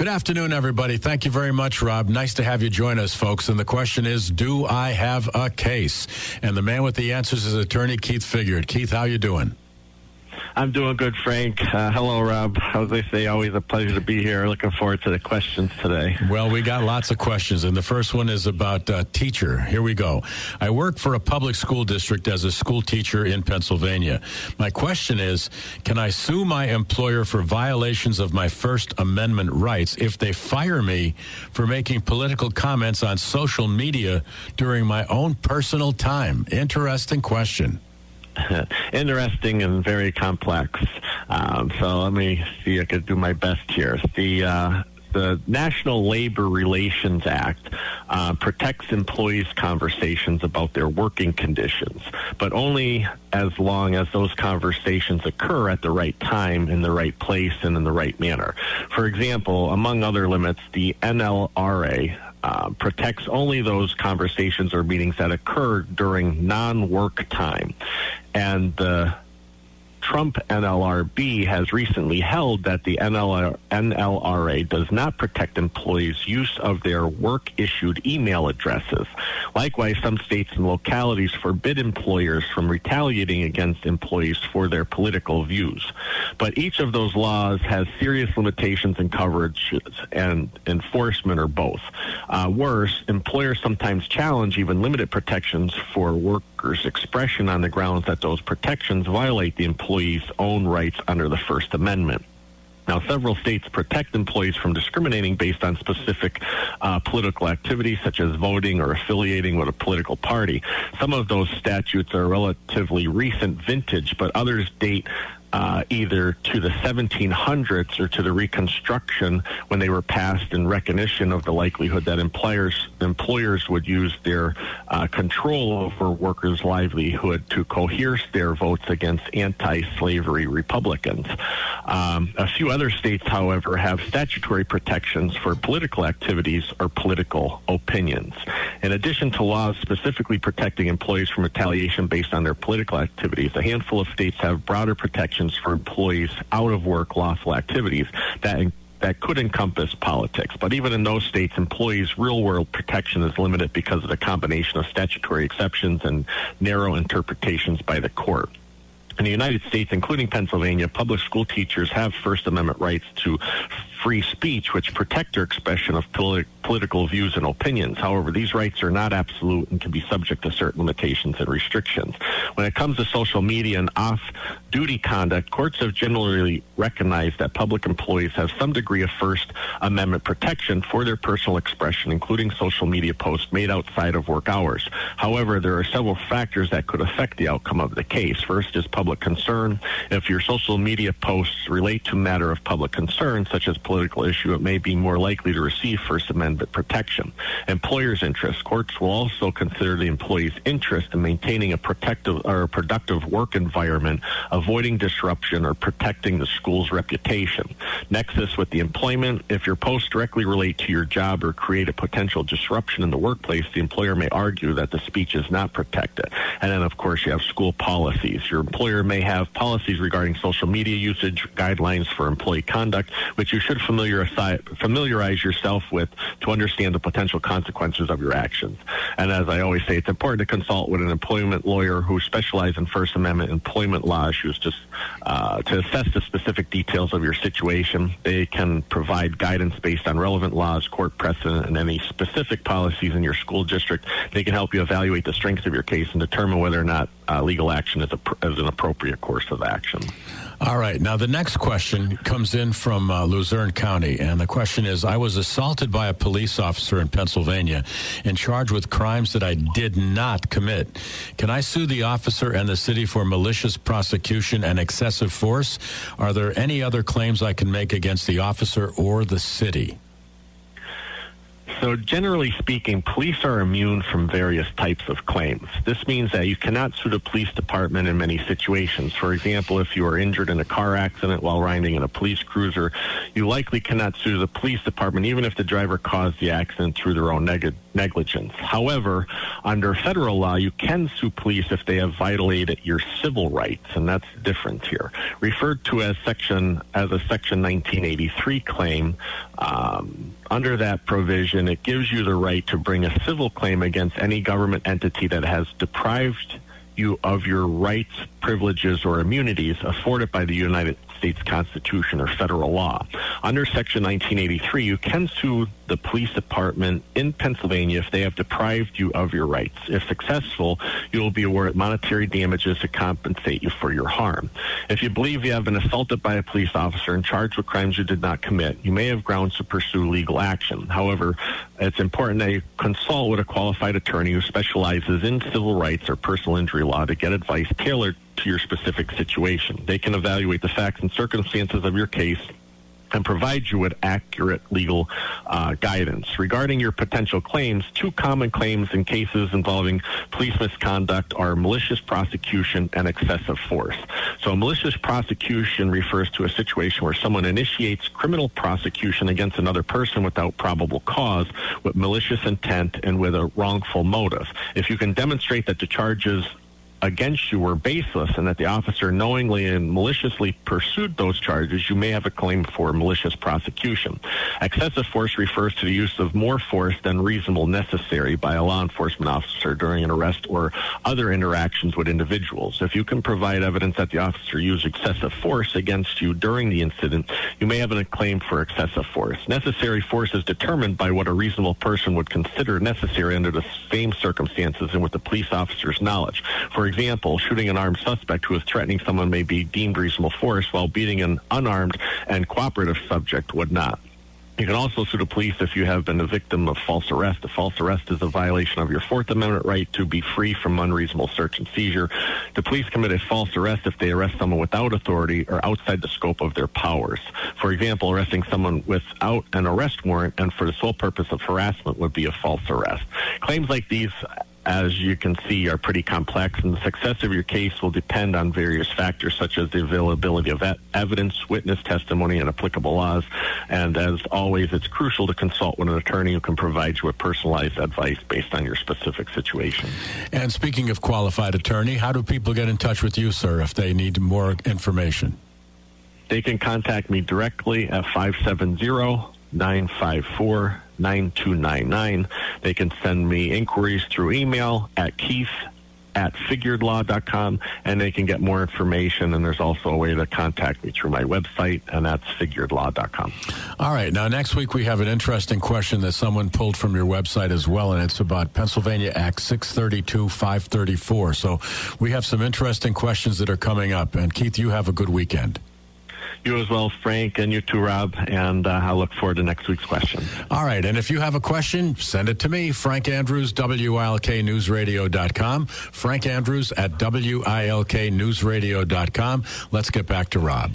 Good afternoon, everybody. Thank you very much, Rob. Nice to have you join us, folks. And the question is, do I have a case? And the man with the answers is attorney Keith Figured. Keith, how you doing? I'm doing good, Frank. Hello, Rob. How they say, always a pleasure to be here. Looking forward to the questions today. Well, we got lots of questions, and the first one is about teacher. Here we go. I work for a public school district as a school teacher in Pennsylvania. My question is, can I sue my employer for violations of my First Amendment rights if they fire me for making political comments on social media during my own personal time? Interesting question. Interesting and very complex. So let me see. I could do my best here. The National Labor Relations Act protects employees' conversations about their working conditions, but only as long as those conversations occur at the right time, in the right place, and in the right manner. For example, among other limits, the NLRA protects only those conversations or meetings that occur during non-work time. And the Trump NLRB has recently held that the NLRA does not protect employees' use of their work-issued email addresses. Likewise, some states and localities forbid employers from retaliating against employees for their political views. But each of those laws has serious limitations in coverage and enforcement, or both. Worse, employers sometimes challenge even limited protections for workers' expression on the grounds that those protections violate the employee's own rights under the First Amendment. Now, several states protect employees from discriminating based on specific political activities, such as voting or affiliating with a political party. Some of those statutes are relatively recent vintage, but others date either to the 1700s or to the Reconstruction, when they were passed in recognition of the likelihood that employers would use their control over workers' livelihood to coerce their votes against anti-slavery Republicans. A few other states, however, have statutory protections for political activities or political opinions. In addition to laws specifically protecting employees from retaliation based on their political activities, a handful of states have broader protections for employees' out-of-work lawful activities that could encompass politics. But even in those states, employees' real-world protection is limited because of the combination of statutory exceptions and narrow interpretations by the court. In the United States, including Pennsylvania, public school teachers have First Amendment rights to free speech, which protect their expression of political views and opinions. However, these rights are not absolute and can be subject to certain limitations and restrictions. When it comes to social media and off-duty conduct, courts have generally recognized that public employees have some degree of First Amendment protection for their personal expression, including social media posts made outside of work hours. However, there are several factors that could affect the outcome of the case. First is public concern. If your social media posts relate to matter of public concern, such as political issue, it may be more likely to receive First Amendment protection. Employers' interest. Courts will also consider the employee's interest in maintaining a productive work environment, avoiding disruption, or protecting the school's reputation. Nexus with the employment. If your posts directly relate to your job or create a potential disruption in the workplace, the employer may argue that the speech is not protected. And then, of course, you have school policies. Your employer may have policies regarding social media usage, guidelines for employee conduct, which you should familiarize yourself with to understand the potential consequences of your actions. And as I always say, it's important to consult with an employment lawyer who specializes in First Amendment employment law issues to assess the specific details of your situation. They can provide guidance based on relevant laws, court precedent, and any specific policies in your school district. They can help you evaluate the strengths of your case and determine whether or not legal action is an appropriate course of action. All right. Now, the next question comes in from Luzerne County. And the question is, I was assaulted by a police officer in Pennsylvania and charged with crimes that I did not commit. Can I sue the officer and the city for malicious prosecution and excessive force? Are there any other claims I can make against the officer or the city? So generally speaking, police are immune from various types of claims. This means that you cannot sue the police department in many situations. For example, if you are injured in a car accident while riding in a police cruiser, you likely cannot sue the police department, even if the driver caused the accident through their own negligence. However, under federal law, you can sue police if they have violated your civil rights, and that's different here. Referred to as a Section 1983 claim, under that provision, it gives you the right to bring a civil claim against any government entity that has deprived you of your rights, privileges, or immunities afforded by the United States Constitution or federal law. Under Section 1983, you can sue the police department in Pennsylvania if they have deprived you of your rights. If successful, you will be awarded monetary damages to compensate you for your harm. If you believe you have been assaulted by a police officer and charged with crimes you did not commit, you may have grounds to pursue legal action. However, it's important that you consult with a qualified attorney who specializes in civil rights or personal injury law to get advice tailored to your specific situation. They can evaluate the facts and circumstances of your case and provide you with accurate legal guidance. Regarding your potential claims, two common claims in cases involving police misconduct are malicious prosecution and excessive force. So malicious prosecution refers to a situation where someone initiates criminal prosecution against another person without probable cause, with malicious intent, and with a wrongful motive. If you can demonstrate that the charges against you were baseless and that the officer knowingly and maliciously pursued those charges, you may have a claim for malicious prosecution. Excessive force refers to the use of more force than reasonable necessary by a law enforcement officer during an arrest or other interactions with individuals. If you can provide evidence that the officer used excessive force against you during the incident, you may have a claim for excessive force. Necessary force is determined by what a reasonable person would consider necessary under the same circumstances and with the police officer's knowledge. For example, shooting an armed suspect who is threatening someone may be deemed reasonable force, while beating an unarmed and cooperative subject would not. You can also sue the police if you have been the victim of false arrest. A false arrest is a violation of your Fourth Amendment right to be free from unreasonable search and seizure. The police commit a false arrest if they arrest someone without authority or outside the scope of their powers. For example, arresting someone without an arrest warrant and for the sole purpose of harassment would be a false arrest. Claims like these, as you can see, are pretty complex, and the success of your case will depend on various factors such as the availability of evidence, witness testimony, and applicable laws. And as always, it's crucial to consult with an attorney who can provide you with personalized advice based on your specific situation. And speaking of qualified attorney, how do people get in touch with you, sir, if they need more information? They can contact me directly at 570-954-9299. They can send me inquiries through email at Keith@figuredlaw.com, and they can get more information, and there's also a way to contact me through my website, and that's figuredlaw.com. All right. Now, next week we have an interesting question that someone pulled from your website as well, and it's about Pennsylvania Act 632, 534. So we have some interesting questions that are coming up, and Keith, you have a good weekend. You as well, Frank, and you too, Rob, and I look forward to next week's question. All right, and if you have a question, send it to me, Frank Andrews, WILKNewsRadio.com, Frank Andrews at WILKNewsRadio.com. Let's get back to Rob.